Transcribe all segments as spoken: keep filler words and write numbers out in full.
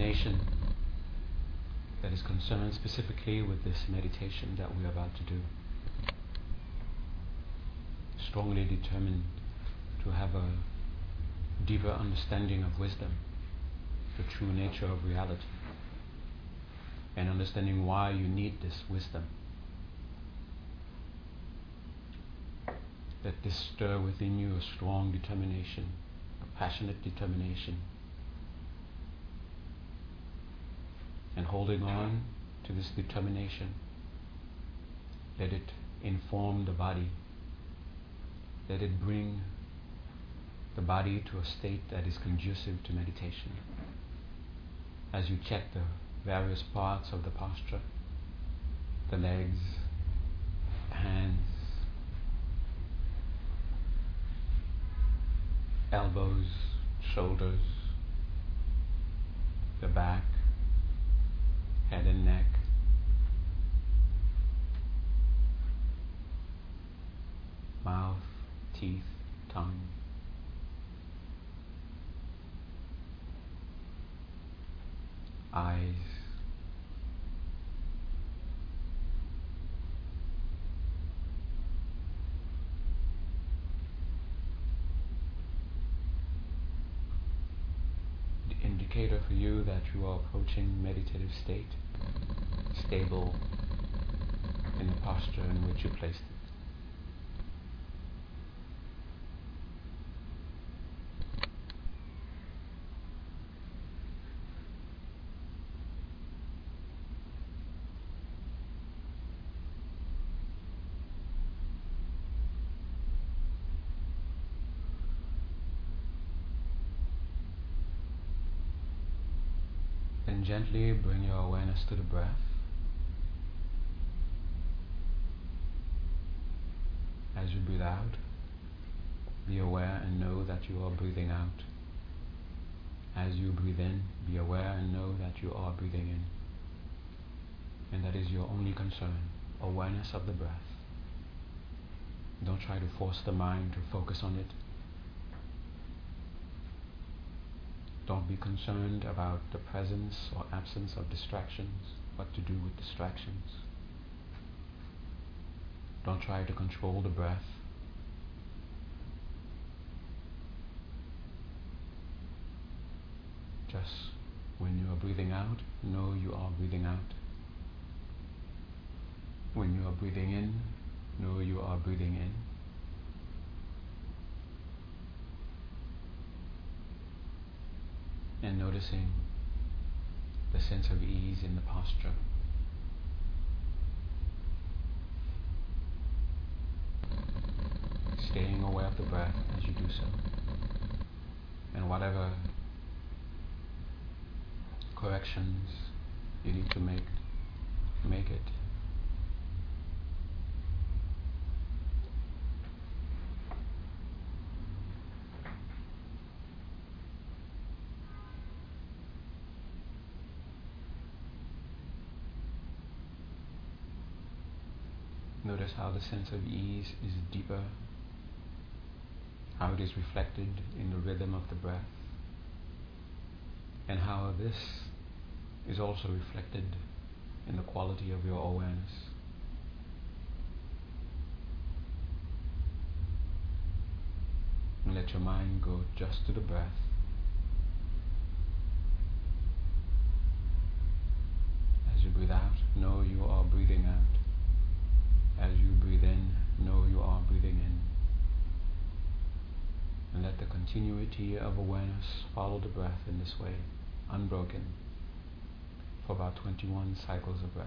examination that is concerned specifically with this meditation that we are about to do. Strongly determined to have a deeper understanding of wisdom, the true nature of reality, and understanding why you need this wisdom. Let this stir within you a strong determination, a passionate determination, and holding on to this determination, let it inform the body, let it bring the body to a state that is conducive to meditation. As you check the various parts of the posture, the legs, the hands, elbows, shoulders, the back, head and neck, mouth, teeth, tongue. Eyes, the indicator for you that you are approaching meditative state, stable in the posture in which you placed it. Gently bring your awareness to the breath. As you breathe out, be aware and know that you are breathing out. As you breathe in, be aware and know that you are breathing in. And that is your only concern, awareness of the breath. Don't try to force the mind to focus on it. Don't be concerned about the presence or absence of distractions, what to do with distractions. Don't try to control the breath. Just when you are breathing out, know you are breathing out. When you are breathing in, know you are breathing in. And noticing the sense of ease in the posture. Staying aware of the breath as you do so. And whatever corrections you need to make, make it. Notice how the sense of ease is deeper, how it is reflected in the rhythm of the breath, and how this is also reflected in the quality of your awareness. And let your mind go just to the breath. As you breathe out, know you are breathing out. As you breathe in, know you are breathing in. And let the continuity of awareness follow the breath in this way, unbroken, for about twenty-one cycles of breath.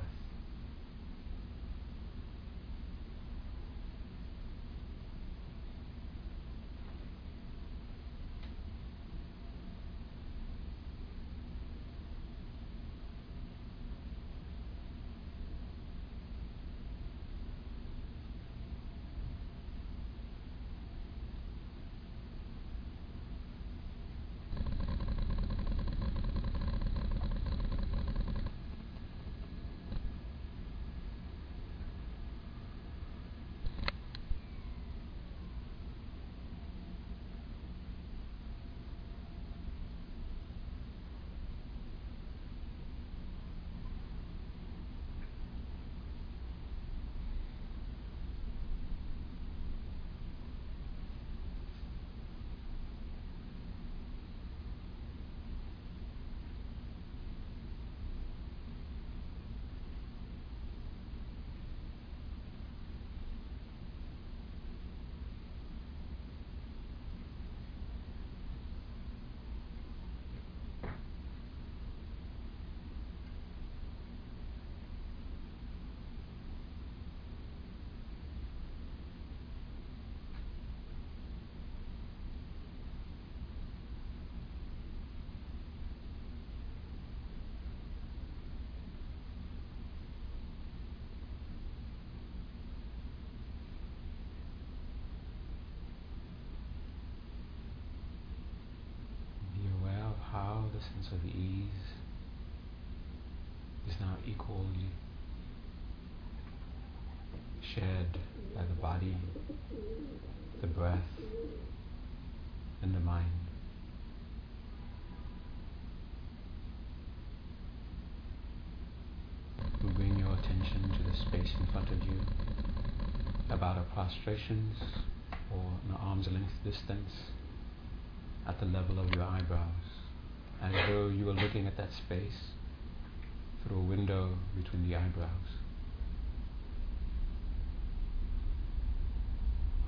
substance of ease is now equally shared by the body, the breath, and the mind. You bring your attention to the space in front of you, about a prostrations or an arm's length distance at the level of your eyebrows, as though you were looking at that space through a window between the eyebrows,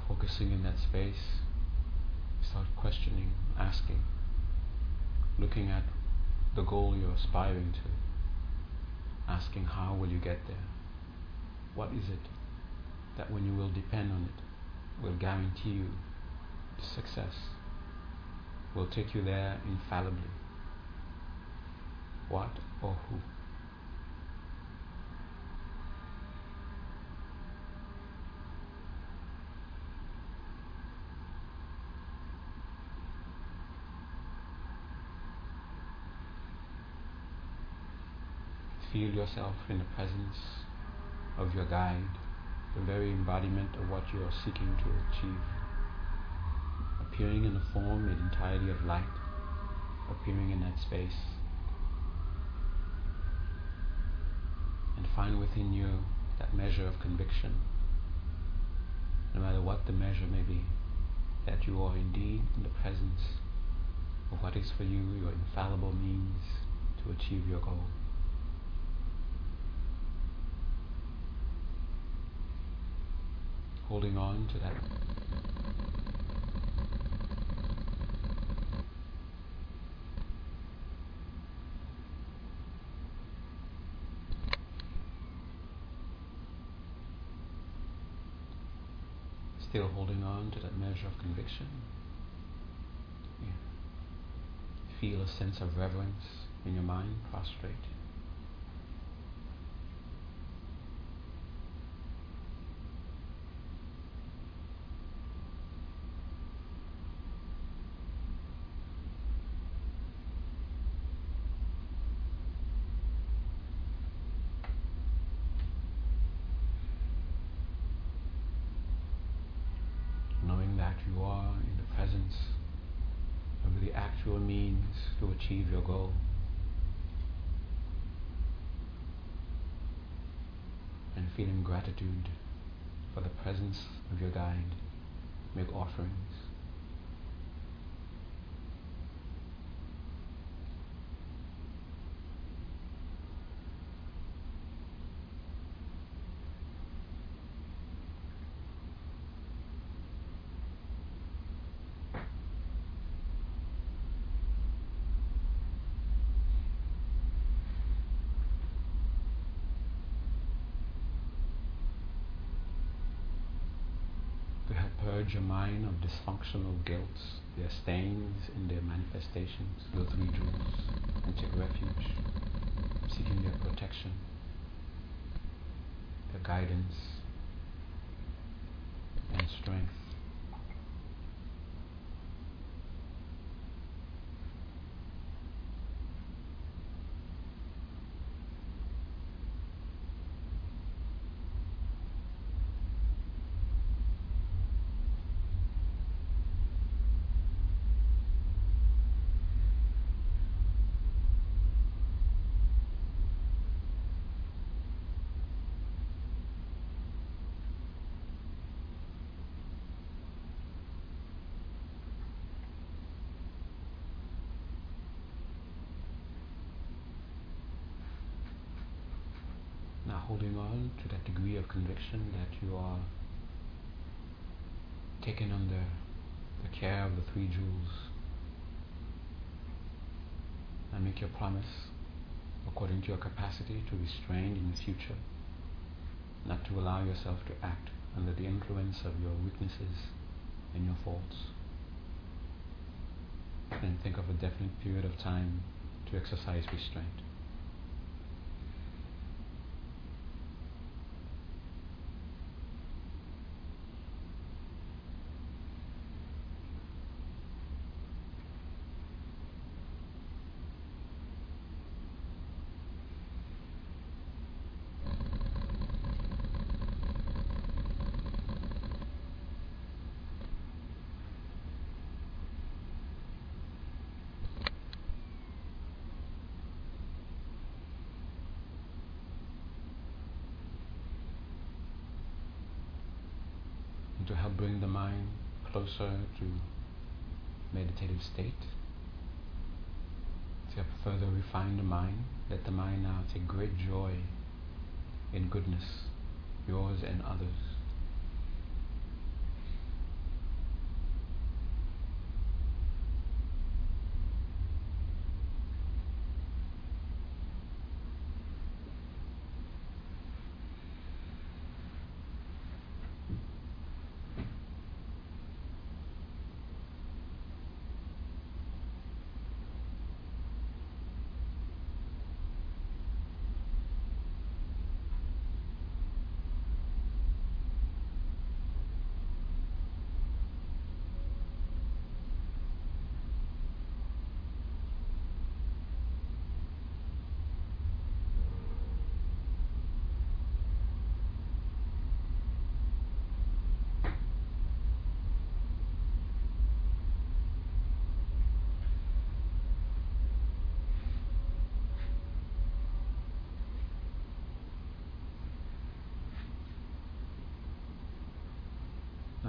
focusing in that space. Start questioning, asking, looking at the goal you're aspiring to, asking how will you get there? What is it that when you will depend on it will guarantee you success, will take you there infallibly? What or who? Feel yourself in the presence of your guide, the very embodiment of what you are seeking to achieve, appearing in the form and entirety of light, appearing in that space. And find within you that measure of conviction, no matter what the measure may be, that you are indeed in the presence of what is for you your infallible means to achieve your goal. Holding on to that still holding on to that measure of conviction. Yeah. Feel a sense of reverence in your mind, prostrate. You are in the presence of the actual means to achieve your goal, and feeling gratitude for the presence of your guide, make offerings. Purge your mind of dysfunctional guilts, their stains and their manifestations, your three jewels, and take refuge, seeking their protection, their guidance, and strength. Holding on to that degree of conviction that you are taken under the care of the three jewels, and make your promise according to your capacity to restrain in the future, not to allow yourself to act under the influence of your weaknesses and your faults. And think of a definite period of time to exercise restraint. to help bring the mind closer to meditative state, to help further refine the mind. Let the mind now take great joy in goodness, yours and others.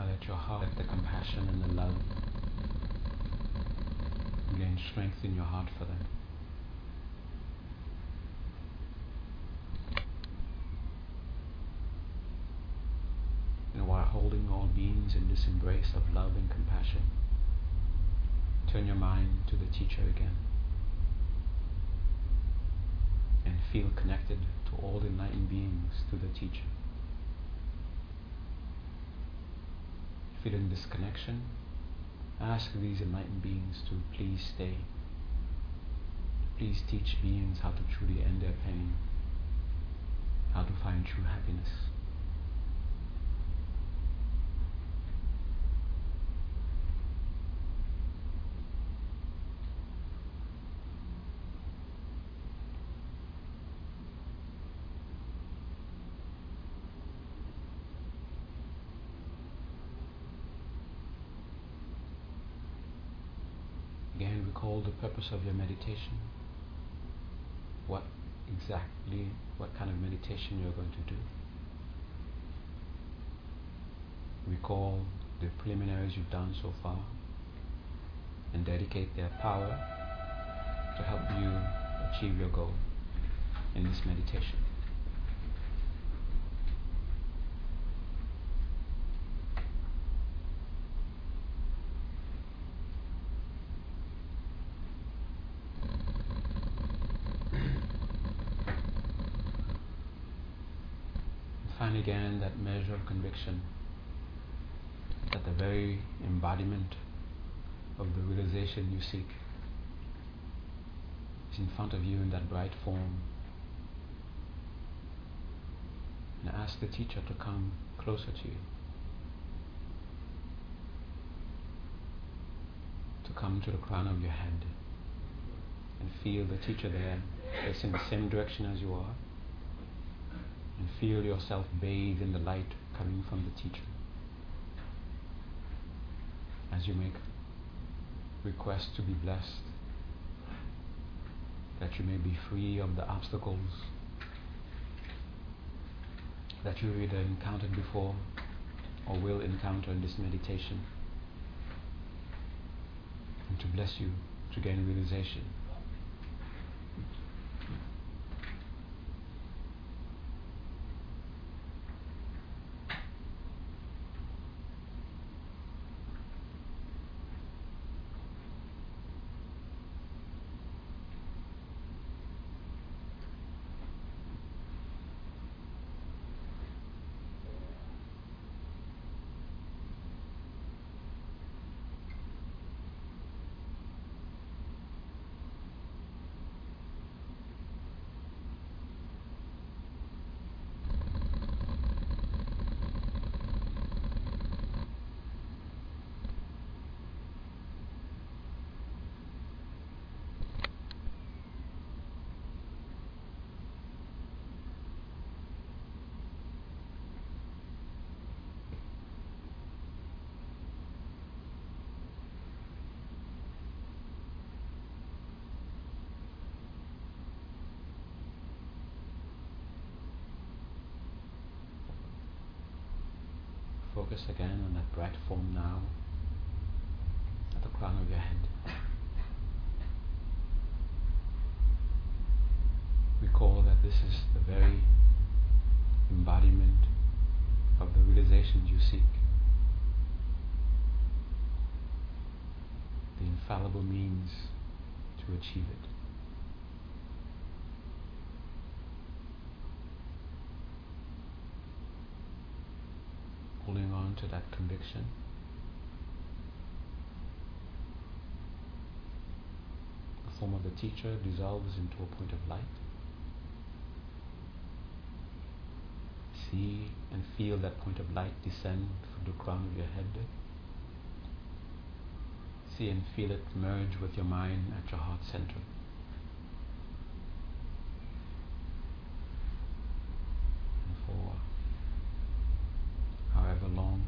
Let your heart, let the compassion and the love gain strength in your heart for them. And while holding all beings in this embrace of love and compassion, turn your mind to the teacher again and feel connected to all enlightened beings through the teacher. Feeling this connection, ask these enlightened beings to please stay. Please teach beings how to truly end their pain, how to find true happiness. Recall the purpose of your meditation. What exactly, what kind of meditation you're going to do. Recall the preliminaries you've done so far and dedicate their power to help you achieve your goal in this meditation. Again, that measure of conviction that the very embodiment of the realization you seek is in front of you in that bright form, and ask the teacher to come closer to you, to come to the crown of your head, and feel the teacher there facing the same direction as you are. And feel yourself bathed in the light coming from the teacher. As you make requests to be blessed, that you may be free of the obstacles that you either encountered before or will encounter in this meditation, and to bless you to gain realization. focus again on that bright form now at the crown of your head. Recall that this is the very embodiment of the realizations you seek, the infallible means to achieve it. Holding on to that conviction, the form of the teacher dissolves into a point of light. See and feel that point of light descend from the crown of your head. See and feel it merge with your mind at your heart center. And for however long,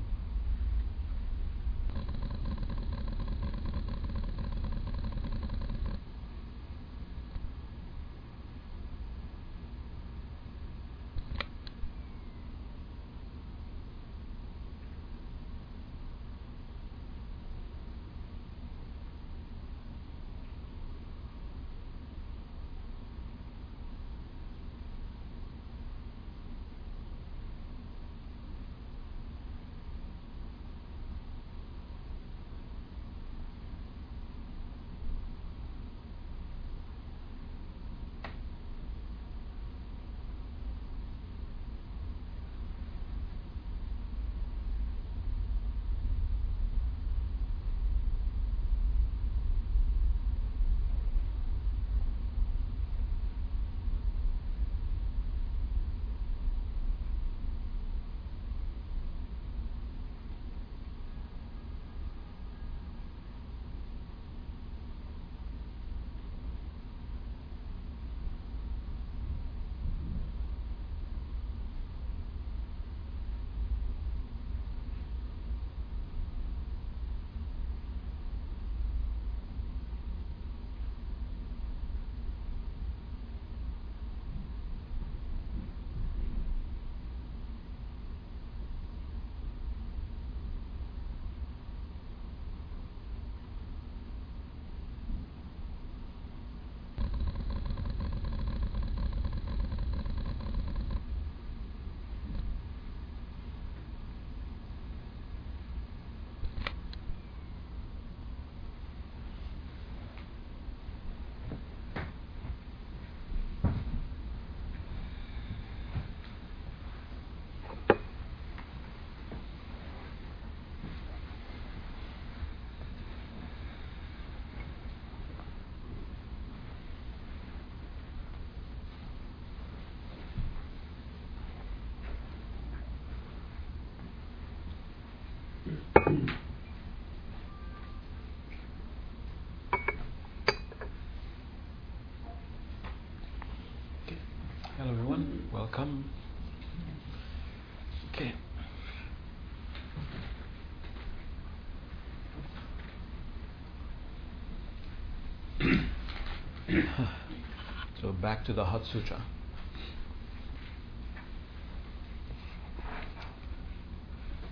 Welcome. Okay. So back to the Heart Sutra.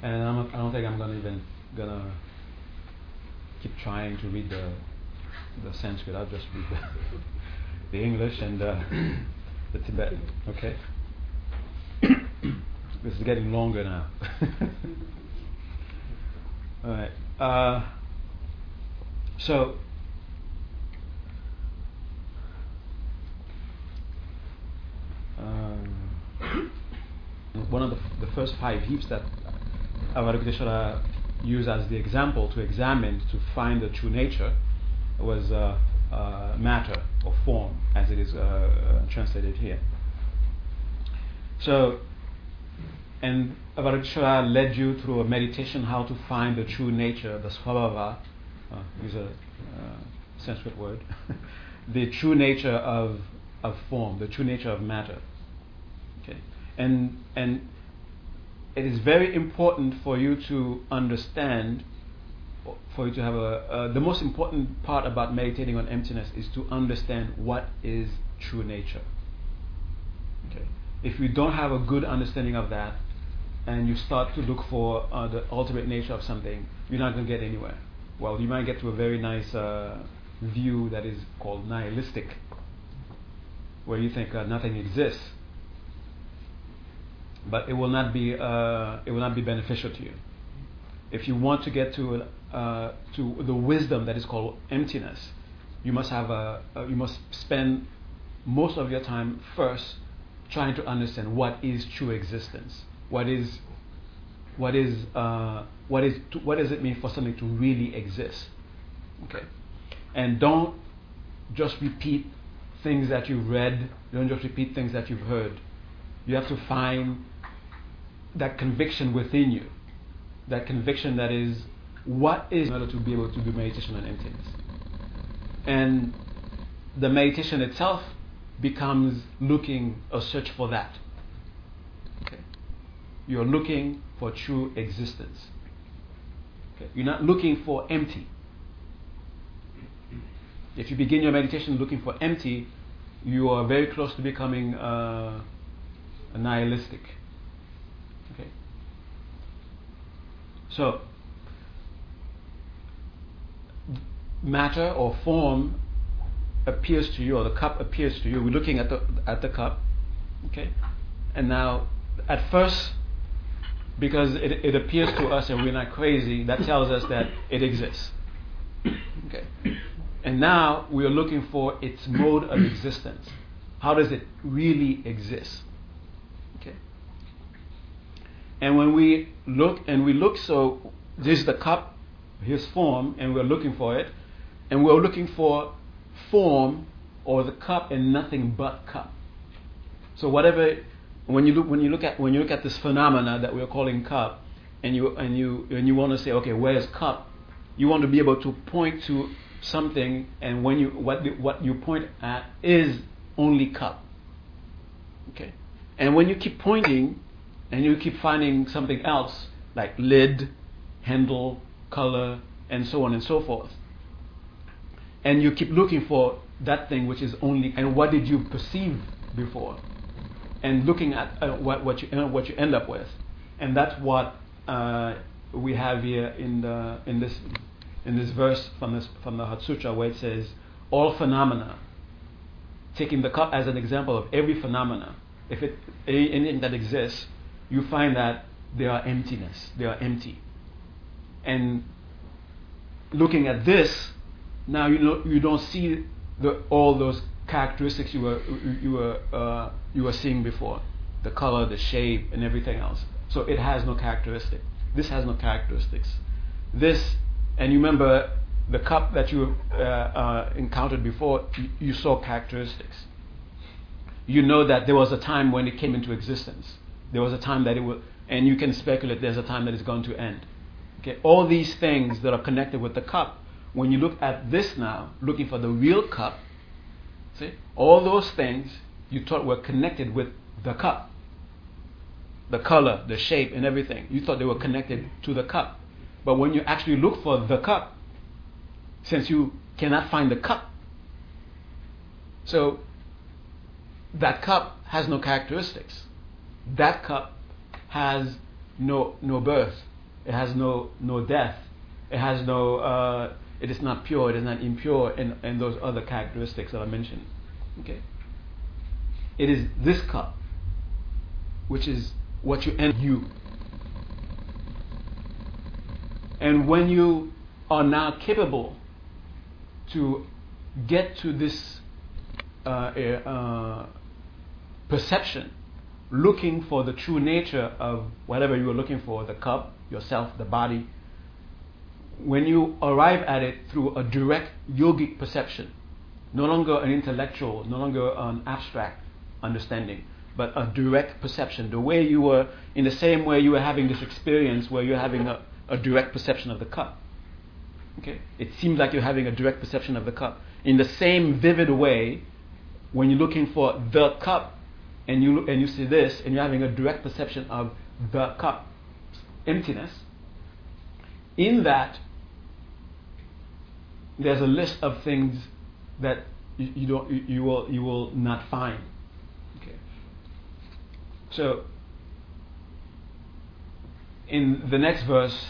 And I'm, I don't think I'm gonna even gonna keep trying to read the the Sanskrit. I'll just read the, the English and uh, the Tibetan. Okay. This is getting longer now. All right. Uh, so, um, one of the, the first five heaps that Avalokiteshvara used as the example to examine to find the true nature was uh, uh, matter or form, as it is uh, translated here. So. And Avalokiteshvara led you through a meditation how to find the true nature, the svabhava, uh, is a uh, Sanskrit word, the true nature of of form, the true nature of matter. Okay, and and it is very important for you to understand, for you to have a uh, the most important part about meditating on emptiness is to understand what is true nature. Okay, if you don't have a good understanding of that, and you start to look for uh, the ultimate nature of something, you're not going to get anywhere. Well, you might get to a very nice uh, view that is called nihilistic, where you think uh, nothing exists, but it will not be uh, it will not be beneficial to you. If you want to get to uh, to the wisdom that is called emptiness, you must have a uh, you must spend most of your time first trying to understand what is true existence, what is what is uh, what is to, what does it mean for something to really exist? Okay, and don't just repeat things that you've read. Don't just repeat things that you've heard. You have to find that conviction within you, that conviction that is what is in order to be able to do meditation on emptiness. And the meditation itself becomes looking, a search for that. Okay. You're looking for true existence. Okay. You're not looking for empty. If you begin your meditation looking for empty, you are very close to becoming uh, nihilistic. Okay. So, matter or form appears to you, or the cup appears to you. We're looking at the at the cup, okay. And now, at first, because it it appears to us and we're not crazy, that tells us that it exists. Okay. And now we are looking for its mode of existence. How does it really exist? Okay. And when we look and we look, so this is the cup, his form, and we're looking for it, and we're looking for form or the cup and nothing but cup. So whatever, when you look when you look at when you look at this phenomena that we're calling cup, and you and you and you want to say, okay, where's cup? You want to be able to point to something, and when you what the, what you point at is only cup. Okay, and when you keep pointing, and you keep finding something else like lid, handle, color, and so on and so forth. And you keep looking for that thing which is only, and what did you perceive before, and looking at uh, what, what you uh, what you end up with, and that's what uh, we have here in the in this in this verse from this from the Heart Sutra, where it says all phenomena, taking the cup as an example of every phenomena, if it anything that exists, you find that they are emptiness, they are empty, and looking at this. Now you know, you don't see the, all those characteristics you were you were uh, you were seeing before, the color, the shape, and everything else. So it has no characteristic. This has no characteristics. This, and you remember the cup that you uh, uh, encountered before. You, you saw characteristics. You know that there was a time when it came into existence. There was a time that it was, and you can speculate. There's a time that it's going to end. Okay, all these things that are connected with the cup. When you look at this now, looking for the real cup, see, all those things you thought were connected with the cup, the color, the shape, and everything, you thought they were connected to the cup. But when you actually look for the cup, since you cannot find the cup, so that cup has no characteristics. That cup has no no birth. It has no no death. It has no. Uh, It is not pure, it is not impure, and, and those other characteristics that I mentioned. Okay. It is this cup, which is what you end you. And when you are now capable to get to this uh, uh, perception, looking for the true nature of whatever you are looking for, the cup, yourself, the body, when you arrive at it through a direct yogic perception, no longer an intellectual, no longer an abstract understanding, but a direct perception, the way you were, in the same way you were having this experience where you're having a, a direct perception of the cup. Okay? It seems like you're having a direct perception of the cup. In the same vivid way, when you're looking for the cup, and you, and you see this, and you're having a direct perception of the cup, emptiness, in that, there's a list of things that you, you don't, you, you will, you will not find. Okay. So in the next verse,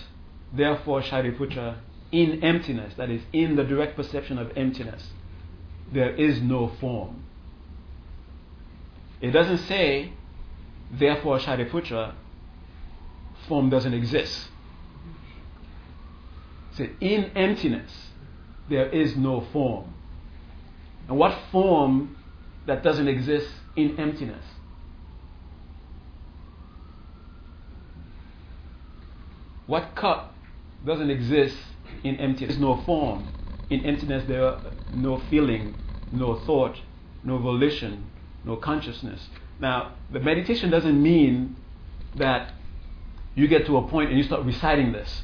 therefore Shariputra, in emptiness, that is, in the direct perception of emptiness, there is no form. It doesn't say, therefore Shariputra, form doesn't exist. It said, in emptiness, there is no form. And what form that doesn't exist in emptiness? What cup doesn't exist in emptiness? There is no form. In emptiness, there are no feeling, no thought, no volition, no consciousness. Now, the meditation doesn't mean that you get to a point and you start reciting this.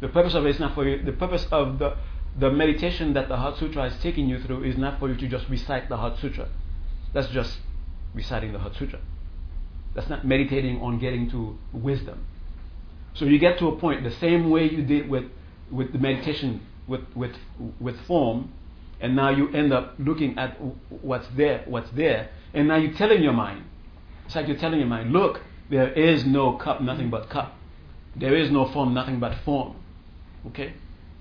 The purpose of it is not for you. The purpose of the the meditation that the Heart Sutra is taking you through is not for you to just recite the Heart Sutra. That's just reciting the Heart Sutra. That's not meditating on getting to wisdom. So you get to a point the same way you did with with the meditation with with with form, and now you end up looking at what's there, what's there, and now you're telling your mind. It's like you're telling your mind, look, there is no cup, nothing but cup. There is no form, nothing but form. Okay?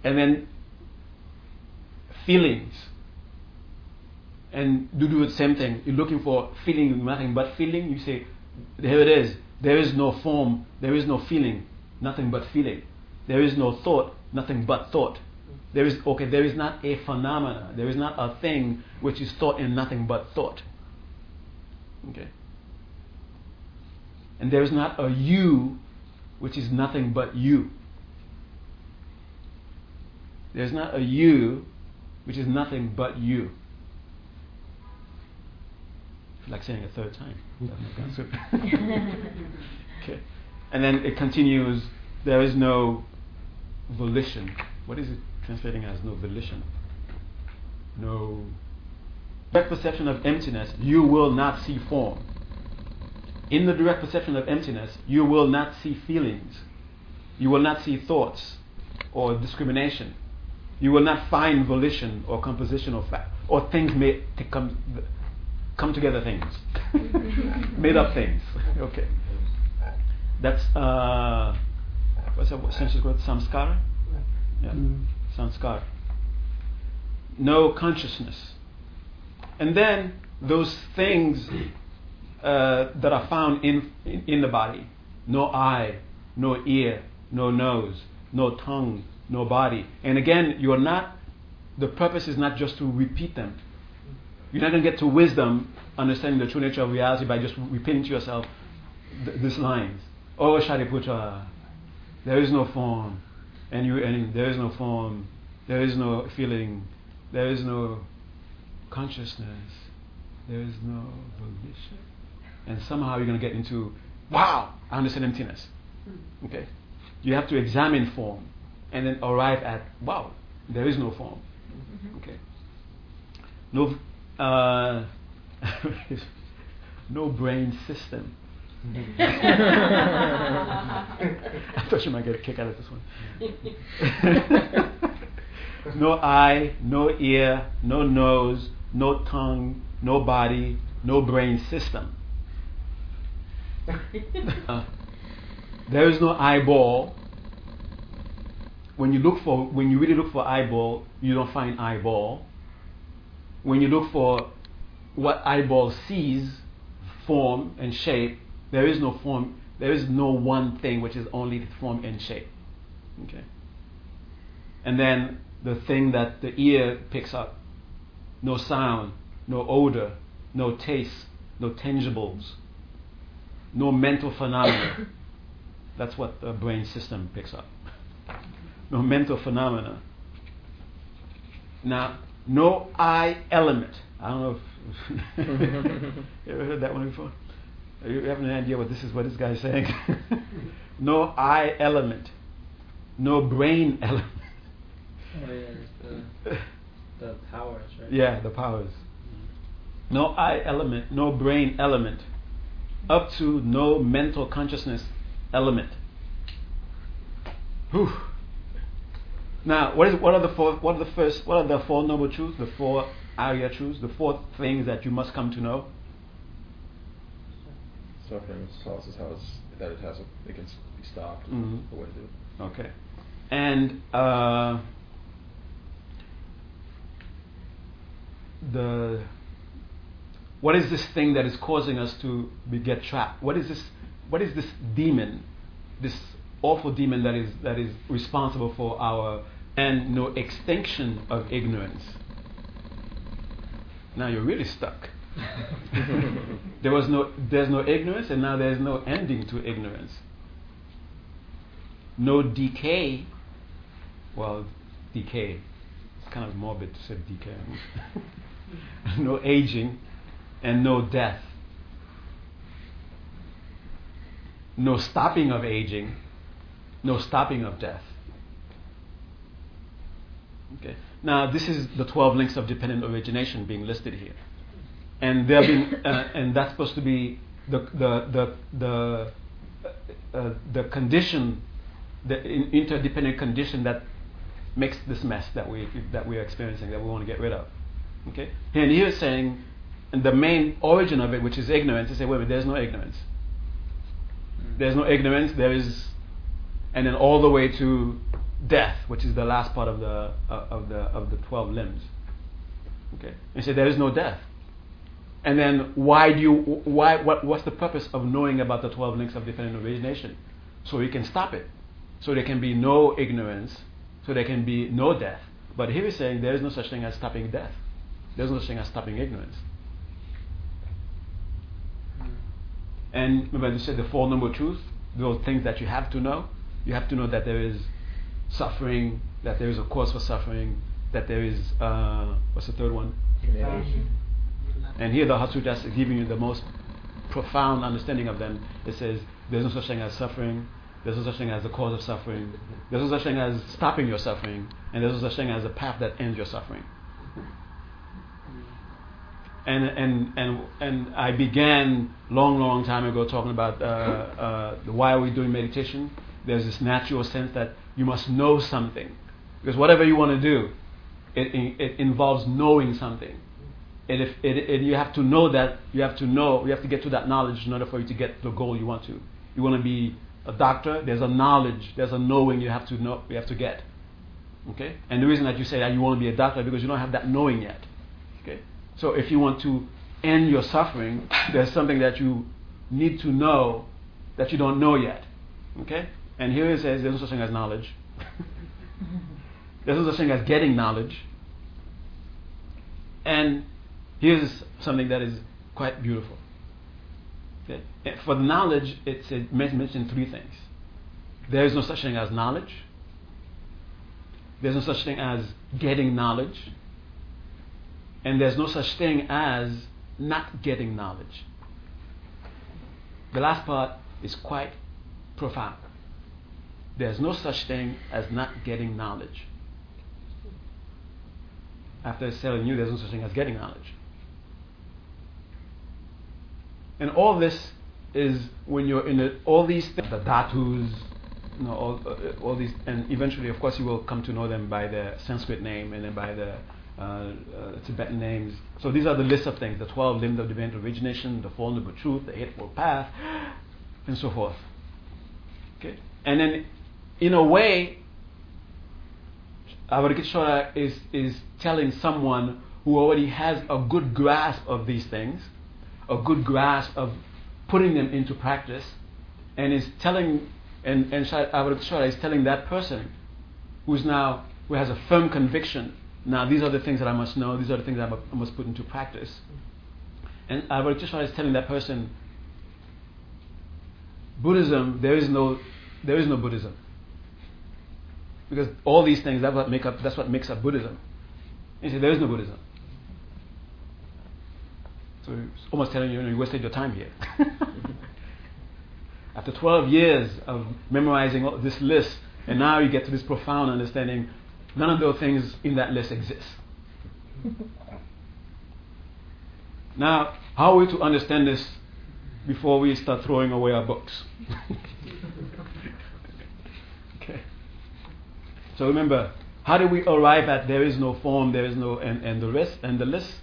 And then feelings. And you do the same thing. You're looking for feeling, nothing but feeling. You say, there it is. There is no form. There is no feeling. Nothing but feeling. There is no thought. Nothing but thought. There is, okay, there is not a phenomena. There is not a thing which is thought and nothing but thought. Okay? And there is not a you which is nothing but you. There is not a you which is nothing but you. I feel like saying it a third time. Okay. And then it continues, there is no volition. What is it translating as no volition? No. Direct perception of emptiness, you will not see form. In the direct perception of emptiness, you will not see feelings. You will not see thoughts or discrimination. You will not find volition or composition or fact, or things made to come, come together things, made up things. Okay, that's uh, what's that Sanskrit word? Samskara. Yeah, mm. Samskara. No consciousness, and then those things uh, that are found in, in in the body: no eye, no ear, no nose, no tongue. No body. And again, you're not, the purpose is not just to repeat them. You're not going to get to wisdom, understanding the true nature of reality by just repeating to yourself th- these lines. Oh Shariputra, there is no form, and you and there is no form, there is no feeling, there is no consciousness, there is no volition. And somehow you're going to get into, wow, I understand emptiness. Okay, you have to examine form. And then arrive at, wow, there is no form. Mm-hmm. Okay. No, uh, no brain system. I thought you might get a kick out of this one. No eye, no ear, no nose, no tongue, no body, no brain system. Uh, there is no eyeball. When you look for, when you really look for eyeball, you don't find eyeball. When you look for what eyeball sees, form and shape, there is no form. There is no one thing which is only form and shape. Okay. And then the thing that the ear picks up: no sound, no odor, no taste, no tangibles, no mental phenomena. That's what the brain system picks up. No mental phenomena. Now, no eye element. I don't know if you ever heard that one before. You have an idea what this is, what this guy is saying. No eye element. No brain element. Oh yeah, it's the, the powers, right? Yeah, the powers. No eye element, no brain element. Up to no mental consciousness element. Whew. Now, what, is, what are the four, what are the first? What are the four noble truths? The four Arya truths? The four things that you must come to know? Suffering causes how it's that it has a, it can be stopped. Mm-hmm. The way to do it. Okay. And uh, the what is this thing that is causing us to be, get trapped? What is this? What is this demon? This awful demon that is that is responsible for our and no extinction of ignorance. Now you're really stuck. There was no, there's no ignorance, and now there's no ending to ignorance. No decay. Well, decay. It's kind of morbid to say decay. No aging, and no death. No stopping of aging. No stopping of death. Okay. Now this is the twelve links of dependent origination being listed here, and they're being, uh, and that's supposed to be the the the the, uh, the condition, the in- interdependent condition that makes this mess that we that we are experiencing, that we want to get rid of. Okay. And here it's saying, and the main origin of it, which is ignorance, is say, wait a minute, there's no ignorance. There's no ignorance. There is, and then all the way to death, which is the last part of the uh, of the of the twelve limbs. Okay, and say so there is no death. And then why do you why what what's the purpose of knowing about the twelve links of dependent origination? So you can stop it. So there can be no ignorance. So there can be no death. But here he's saying there is no such thing as stopping death. There's no such thing as stopping ignorance. And remember, you said the four noble truths, those things that you have to know. You have to know that there is suffering, that there is a cause for suffering, that there is uh, what's the third one? Liberation. And here the Heart Sutra is giving you the most profound understanding of them. It says there's no such thing as suffering, there's no such thing as the cause of suffering, there's no such thing as stopping your suffering, and there's no such thing as a path that ends your suffering. And and and and I began long long time ago talking about uh, uh, why are we doing meditation. There's this natural sense that you must know something, because whatever you want to do, it, it, it involves knowing something. And if it, it, you have to know that, you have to know, you have to get to that knowledge in order for you to get the goal you want to. You want to be a doctor. There's a knowledge, there's a knowing you have to know, you have to get. Okay. And the reason that you say that you want to be a doctor is because you don't have that knowing yet. Okay. So if you want to end your suffering, there's something that you need to know that you don't know yet. Okay. And here it says there's no such thing as knowledge. There's no such thing as getting knowledge. And here's something that is quite beautiful. Okay? For the knowledge, it's it mentioned three things. There is no such thing as knowledge. There's no such thing as getting knowledge. And there's no such thing as not getting knowledge. The last part is quite profound. There's no such thing as not getting knowledge. After it's telling you there's no such thing as getting knowledge. And all this is when you're in the, all these things, the Dhatus, you know, all, uh, all these, and eventually, of course, you will come to know them by their Sanskrit name and then by the uh, uh, Tibetan names. So these are the list of things, the twelve limbs of divine origination, the Four Noble Truths, the Eightfold Path, and so forth. Okay? And then, in a way, Avalokiteshvara is, is telling someone who already has a good grasp of these things, a good grasp of putting them into practice, and is telling, and, and Avalokiteshvara is telling that person who's now, who has a firm conviction, now these are the things that I must know, these are the things that I must put into practice. And Avalokiteshvara is telling that person, Buddhism, there is no, there is no Buddhism. Because all these things, that's what make up, that's what makes up Buddhism. You say, there is no Buddhism. So it's almost telling you, you know, you wasted your time here. After twelve years of memorizing all this list, and now you get to this profound understanding, none of those things in that list exist. Now, how are we to understand this before we start throwing away our books? So remember, how do we arrive at there is no form, there is no, and, and the rest, and the list?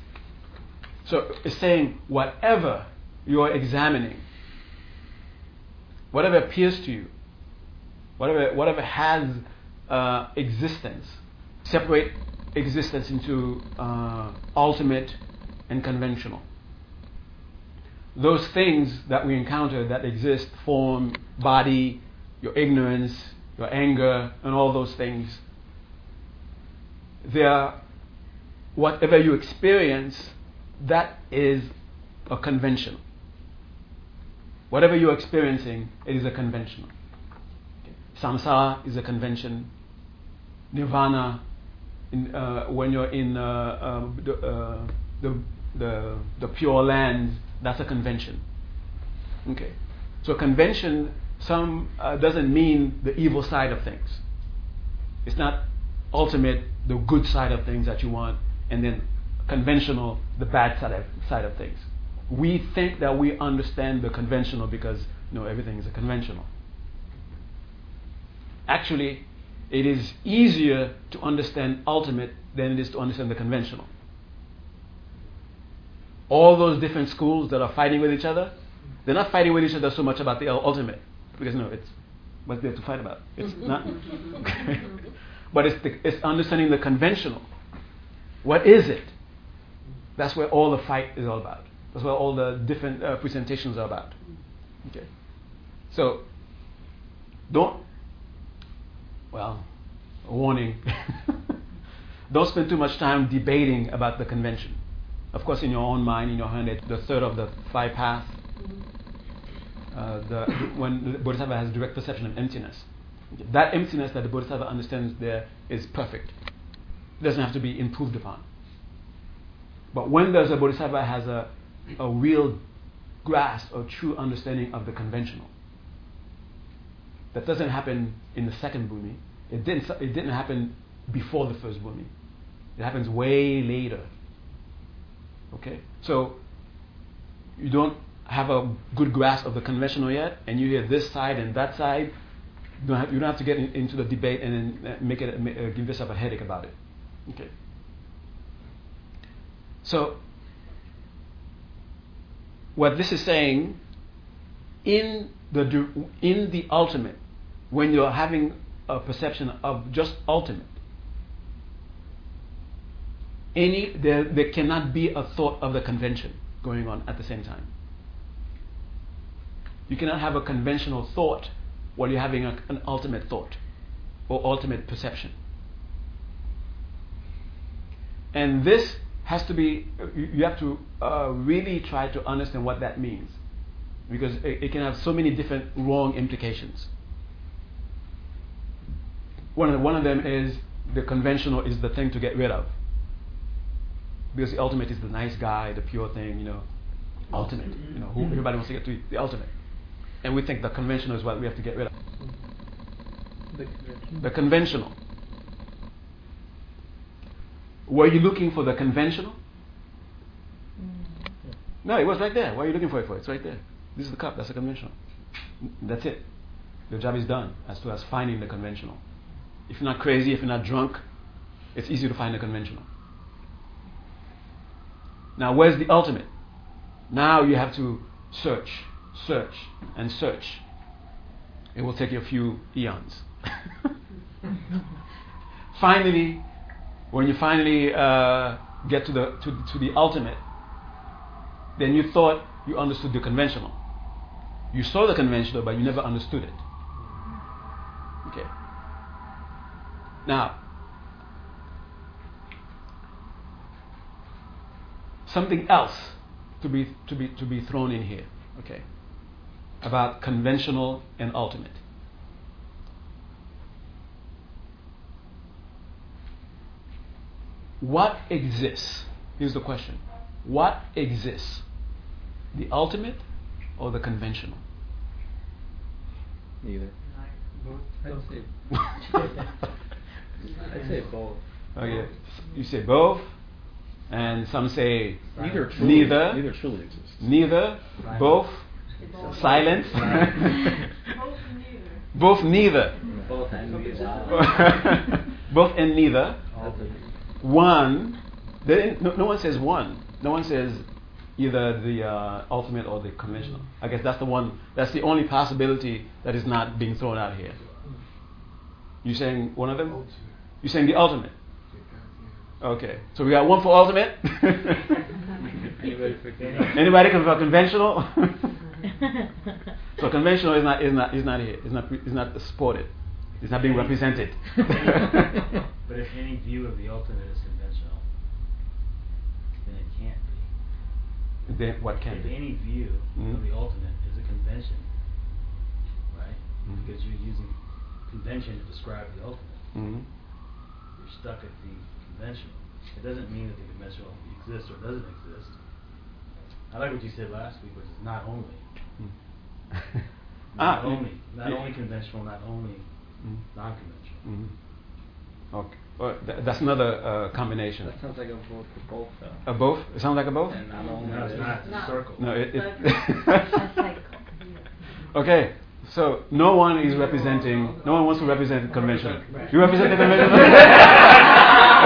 So it's saying whatever you are examining, whatever appears to you, whatever whatever has uh, existence, separate existence into uh, ultimate and conventional. Those things that we encounter that exist, form, body, your ignorance, your anger, and all those things, they are, whatever you experience, that is a conventional. Whatever you're experiencing, it is a conventional. Okay. Samsara is a convention. Nirvana, in, uh, when you're in uh, uh, the, uh, the, the the pure lands, that's a convention. Okay, so convention some uh, doesn't mean the evil side of things. It's not ultimate, the good side of things that you want, and then conventional, the bad side of, side of things. We think that we understand the conventional because, you know, everything is a conventional. Actually, it is easier to understand ultimate than it is to understand the conventional. All those different schools that are fighting with each other, they're not fighting with each other so much about the ultimate, because, no, it's what they have to fight about. It's not. But it's, the, it's understanding the conventional. What is it? That's where all the fight is all about. That's what all the different uh, presentations are about. Okay, so don't. Well, a warning. Don't spend too much time debating about the convention. Of course, in your own mind, in your hand, it's the third of the five paths. Uh, the when the Bodhisattva has direct perception of emptiness, okay. That emptiness that the Bodhisattva understands there is perfect. It doesn't have to be improved upon. But when there's a Bodhisattva has a a real grasp or true understanding of the conventional. That doesn't happen in the second bhumi. It didn't, it didn't happen before the first bhumi. It happens way later. Okay? So you don't have a good grasp of the conventional yet, and you hear this side and that side. You don't have, you don't have to get in, into the debate and then make it, make, uh, give yourself a headache about it. Okay? So what this is saying, in the in the ultimate, when you're having a perception of just ultimate, any there there cannot be a thought of the convention going on at the same time. You cannot have a conventional thought while you're having a, an ultimate thought or ultimate perception. And this has to be, you have to uh, really try to understand what that means, because it, it can have so many different wrong implications. One of, the, one of them is the conventional is the thing to get rid of, because the ultimate is the nice guy, the pure thing, you know, ultimate, you know, who everybody wants to get to, the ultimate, and we think the conventional is what we have to get rid of. The, the conventional. Were you looking for the conventional? No, it was right there. Why are you looking for it for? It's right there. This is the cup. That's the conventional. That's it. Your job is done as to as finding the conventional. If you're not crazy, if you're not drunk, it's easy to find the conventional. Now, where's the ultimate? Now you have to search, search, and search. It will take you a few eons. Finally, when you finally uh, get to the to, to the ultimate, then you thought you understood the conventional. You saw the conventional, but you never understood it. Okay. Now, something else to be to be to be thrown in here. Okay. About conventional and ultimate. What exists? Here's the question. What exists? The ultimate or the conventional? Neither. Both. I'd say both. I'd say both. Okay. You say both, and some say neither. Truly, neither. Neither truly exists. Neither. Silence. Both. Both. Silence. Silence. Both neither. Both and neither. Both and neither. One, they no, no one says one. No one says either the uh, ultimate or the conventional. I guess that's the one. That's the only possibility that is not being thrown out here. You saying one of them? You saying the ultimate? Okay. So we got one for ultimate. Anybody for conventional? Anybody for conventional? So conventional is not is not is not here. It's not is not supported. It's not being represented. But if any view of the ultimate is conventional, then it can't be. Then what can if be? If any view mm-hmm. of the ultimate is a convention, right? Mm-hmm. Because you're using convention to describe the ultimate. Mm-hmm. You're stuck at the conventional. It doesn't mean that the conventional exists or doesn't exist. I like what you said last week, which is not only. Mm-hmm. Not ah, only. Not yeah. only conventional, not only mm-hmm. non-conventional. Mm-hmm. Okay. Well, th- that's another uh, combination. That sounds like a both. A both? Uh, a both? It sounds like a both? And not only. No, it's not. It's not. A circle. No, it, it okay. So no one is representing, no one wants to represent convention. You represent the convention?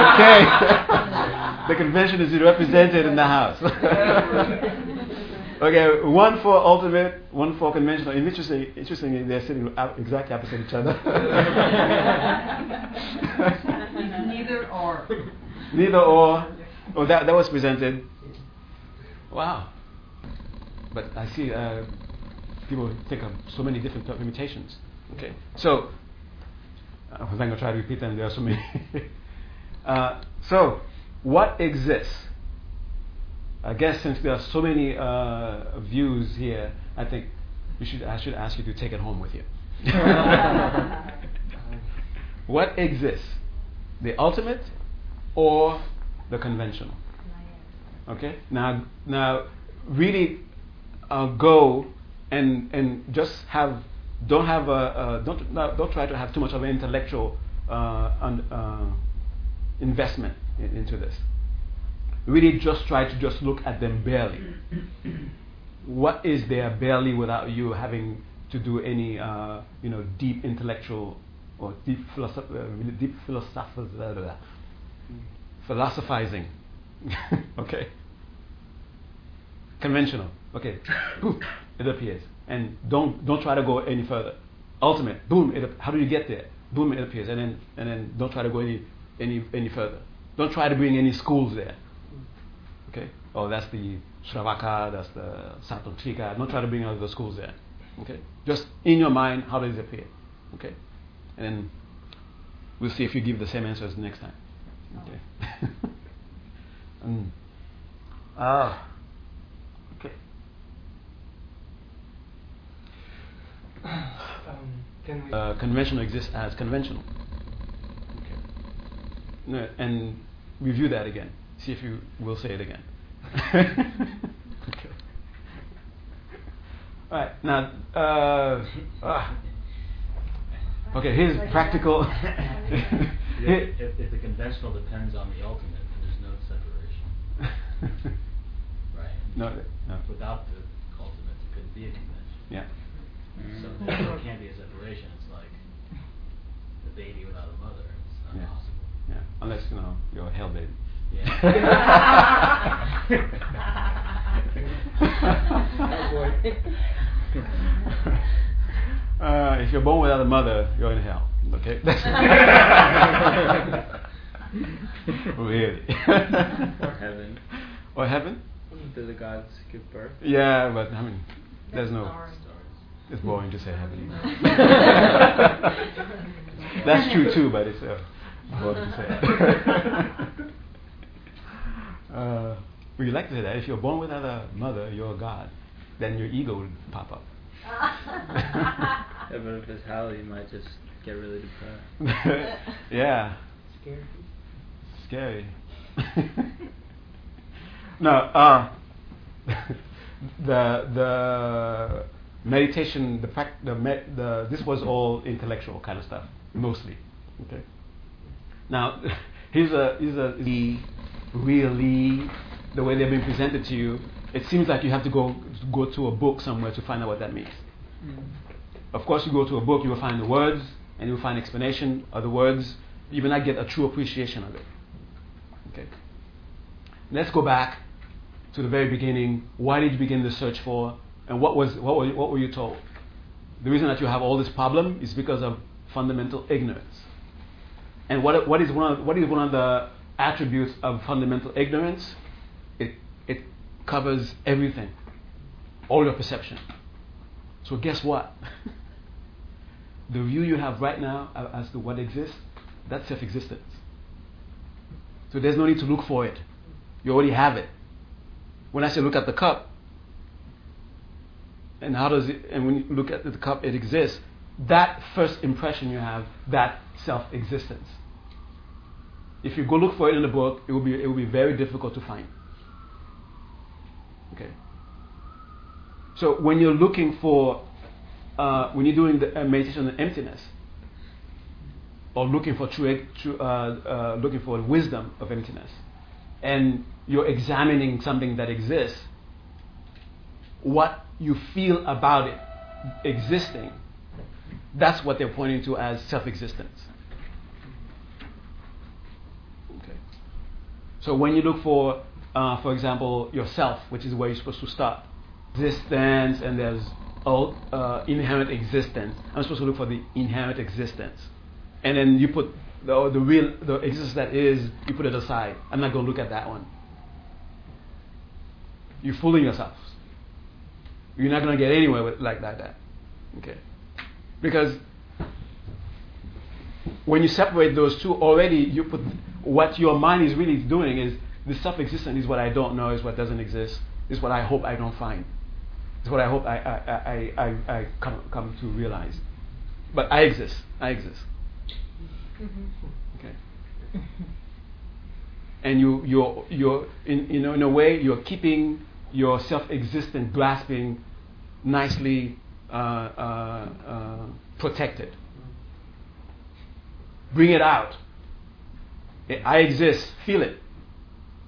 Okay. The convention is represented in the house. Okay, one for ultimate, one for conventional. Interesting, interestingly, they're sitting exactly opposite each other. Neither or. Neither or. Oh, that that was presented. Wow. But I see... Uh, people think of so many different permutations. Okay, so I'm not going to try to repeat them. There are so many. uh, so, what exists? I guess since there are so many uh, views here, I think we should. I should ask you to take it home with you. What exists? The ultimate or the conventional? Okay. Now, now, really uh, go. And and just have don't have a uh, don't no, don't try to have too much of an intellectual uh, un, uh, investment in, into this. Really, just try to just look at them barely. What is there barely without you having to do any uh, you know deep intellectual or deep philosoph- uh, deep philosoph- philosophizing? Okay. Conventional. Okay. It appears, and don't don't try to go any further. Ultimate, boom. It, how do you get there? Boom, it appears, and then and then don't try to go any any any further. Don't try to bring any schools there. Okay. Oh, that's the Shravaka. That's the Satatrika. Don't try to bring other schools there. Okay. Just in your mind, how does it appear? Okay. And then we'll see if you give the same answers next time. Okay. mm. Ah. Um, can we uh, conventional exists as conventional. Okay. No, and review that again. See if you will say it again. Okay. All right. Now, uh, uh, okay. Here's practical. if, if, if the conventional depends on the ultimate, then there's no separation. Right. No, no. Without the ultimate, it couldn't be a convention. Yeah. So there can't be a separation. It's like the baby without a mother. It's not yeah. possible. Yeah, unless you know you're a hell baby. Yeah. Oh boy. Uh, if you're born without a mother, you're in hell. Okay. Really. Or heaven. Or heaven? Do the gods give birth? Yeah, but I mean, there's no. It's boring to say heaven. That's true too, but it's uh, boring to say. uh, well, you like to say that if you're born without a mother, you're a god. Then your ego will pop up. Yeah, but if it's hell, you might just get really depressed. Yeah. Scary. Scary. No. Uh, the the. Meditation, the fact, the, med, the this was all intellectual kind of stuff, mostly. Okay. Now, here's a here's a really the way they're being presented to you. It seems like you have to go go to a book somewhere to find out what that means. Mm. Of course, you go to a book, you will find the words, and you will find explanation of the words. You will not get a true appreciation of it. Okay. Let's go back to the very beginning. Why did you begin the search for? And what was what were you, what were you told? The reason that you have all this problem is because of fundamental ignorance. And what what is one of, what is one of the attributes of fundamental ignorance? It it covers everything, all your perception. So guess what? The view you have right now as to what exists, that's self-existence. So there's no need to look for it. You already have it. When I say look at the cup, and how does it? And when you look at the cup, it exists. That first impression you have, that self-existence. If you go look for it in the book, it will be it will be very difficult to find. Okay. So when you're looking for, uh, when you're doing the uh, meditation on emptiness, or looking for true, true uh, uh, looking for wisdom of emptiness, and you're examining something that exists, what you feel about it existing, that's what they're pointing to as self-existence. Okay. So when you look for, uh, for example, yourself, which is where you're supposed to start, existence, and there's all, uh, inherent existence. I'm supposed to look for the inherent existence, and then you put the, the real the existence that is. You put it aside. I'm not going to look at that one. You're fooling yourself. You're not going to get anywhere with like that. that. Okay. Because when you separate those two, already you put what your mind is really doing is the self-existent is what I don't know, is what doesn't exist, is what I hope I don't find, is what I hope I I, I, I, I come come to realize. But I exist. I exist. Mm-hmm. Okay. And you you you in you know in a way you're keeping your self-existent grasping nicely. Uh, uh, uh, protected. Bring it out. I exist. Feel it,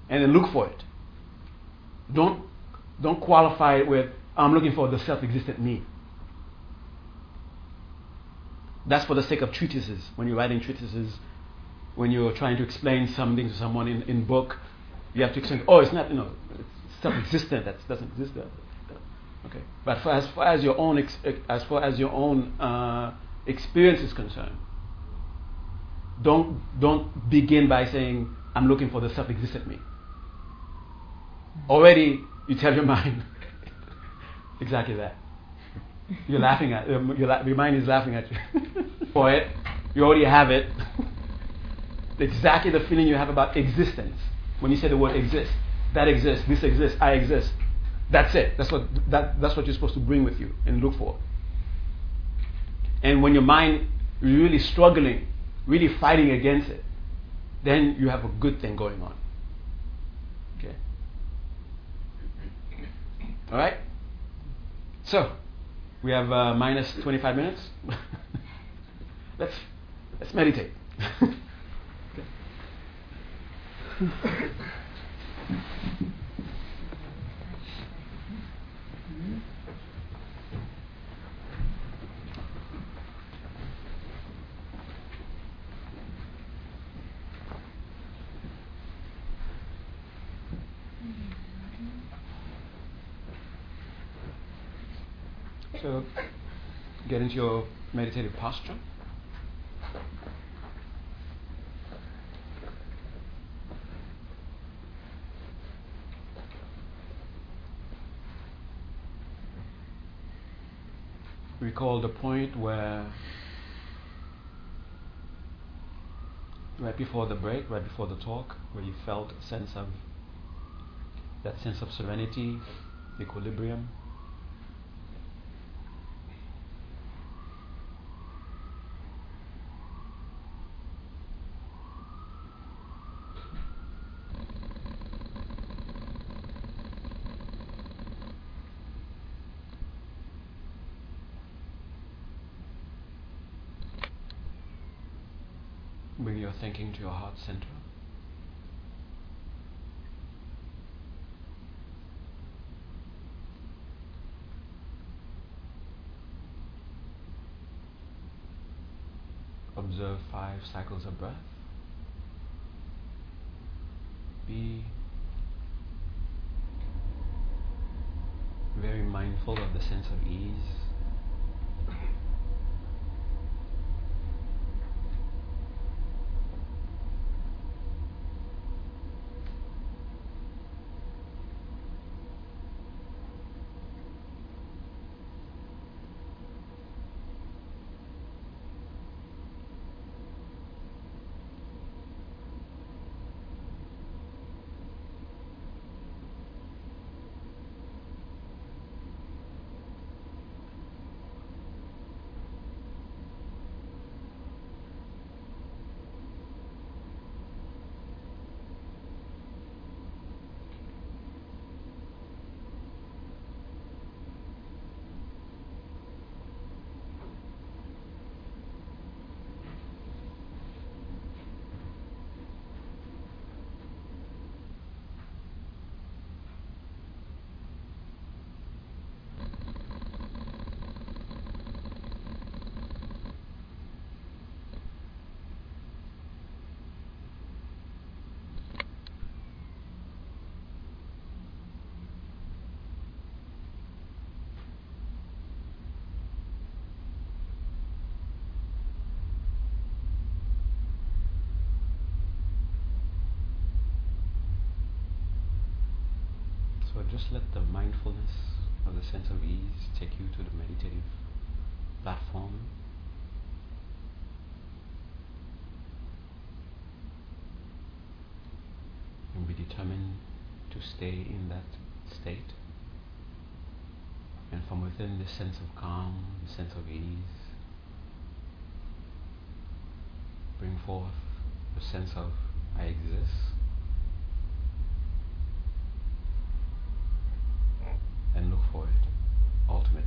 and then look for it. Don't don't qualify it with I'm looking for the self-existent me. That's for the sake of treatises. When you're writing treatises, when you're trying to explain something to someone in in book, you have to explain. Oh, it's not you know it's self-existent. That doesn't exist there. Okay, but for as far as your own ex- as far as your own uh, experience is concerned, don't don't begin by saying I'm looking for the self-existent me. Already, you tell your mind exactly that. You're laughing at um, your, la- your mind is laughing at you for it. You already have it. Exactly the feeling you have about existence when you say the word exist. That exists. This exists. I exist. That's it. That's what that, that's what you're supposed to bring with you and look for. And when your mind is really struggling, really fighting against it, then you have a good thing going on. Okay. All right. So we have uh, minus twenty-five minutes. let's let's meditate. Okay. So get into your meditative posture. Recall the point where right before the break, right before the talk, where you felt a sense of that sense of serenity, equilibrium. Bring your thinking to your heart center. Observe five cycles of breath. Be very mindful of the sense of ease. So just let the mindfulness of the sense of ease take you to the meditative platform. And be determined to stay in that state. And from within this sense of calm, the sense of ease, bring forth the sense of I exist. And look for it, ultimately.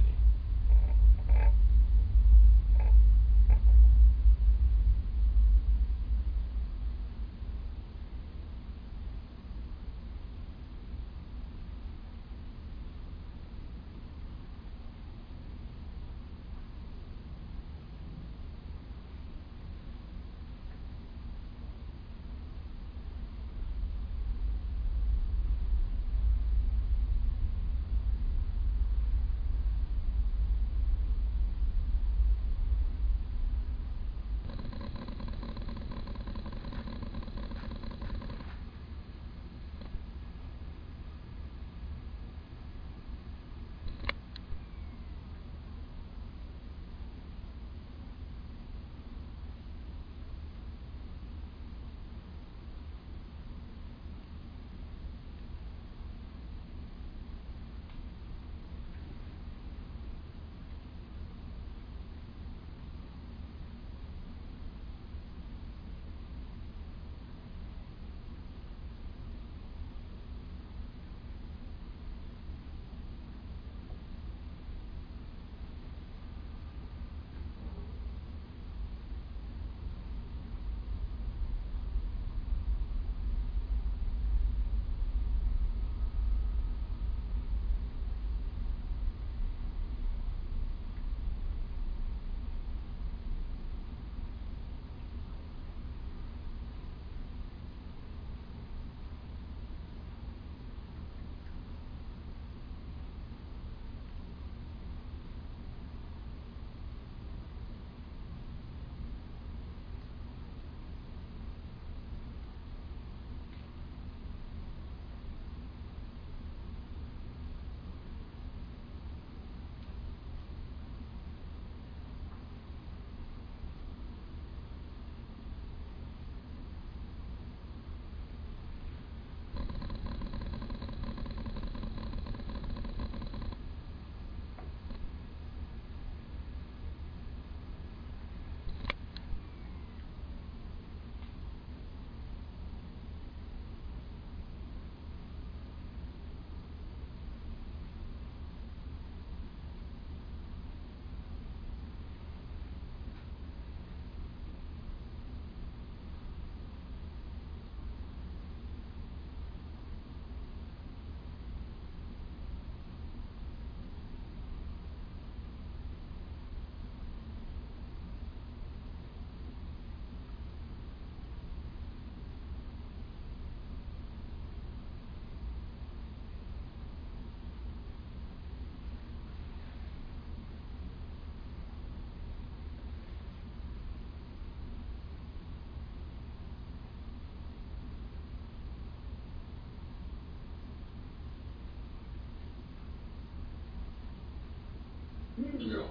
zero.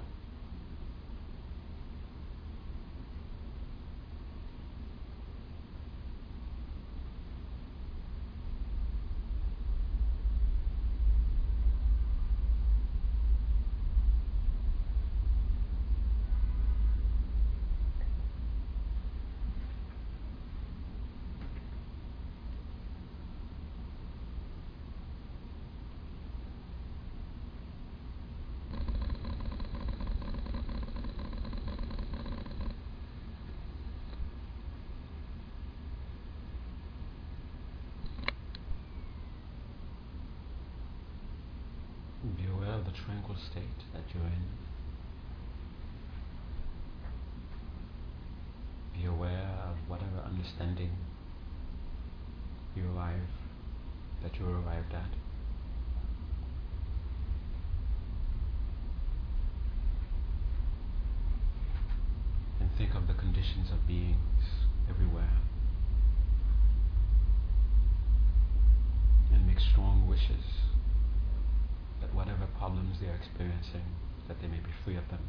Tranquil state that you're in. Be aware of whatever understanding you arrive, that you arrived at. And think of the conditions of beings everywhere. And make strong wishes that whatever problems they are experiencing, that they may be free of them.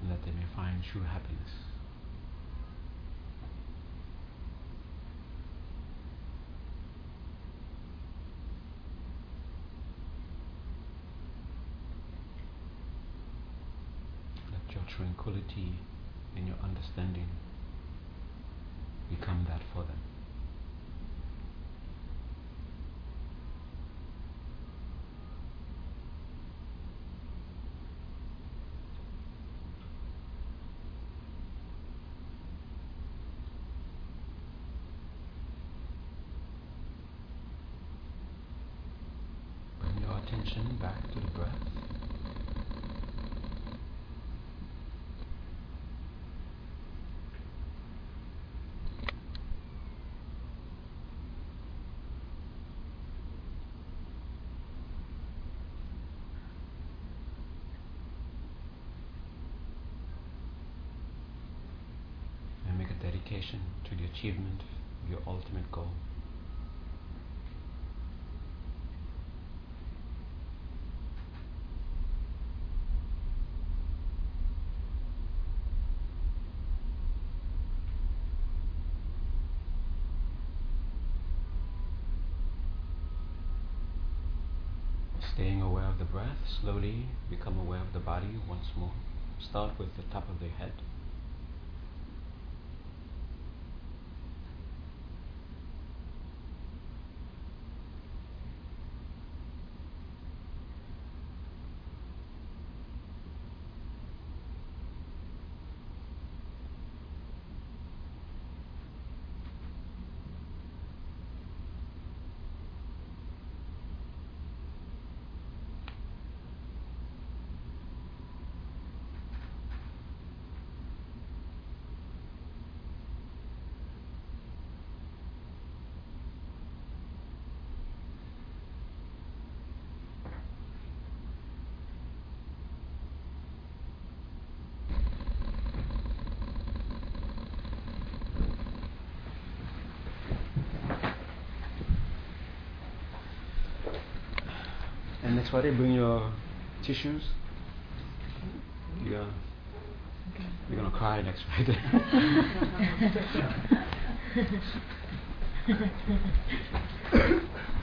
And that they may find true happiness. Let your tranquility and your understanding become that for them. Bring your attention back to the breath. Dedication to the achievement of your ultimate goal. Staying aware of the breath, slowly become aware of the body once more. Start with the top of the head. Next Friday, bring your tissues. You're gonna, you're gonna cry next Friday.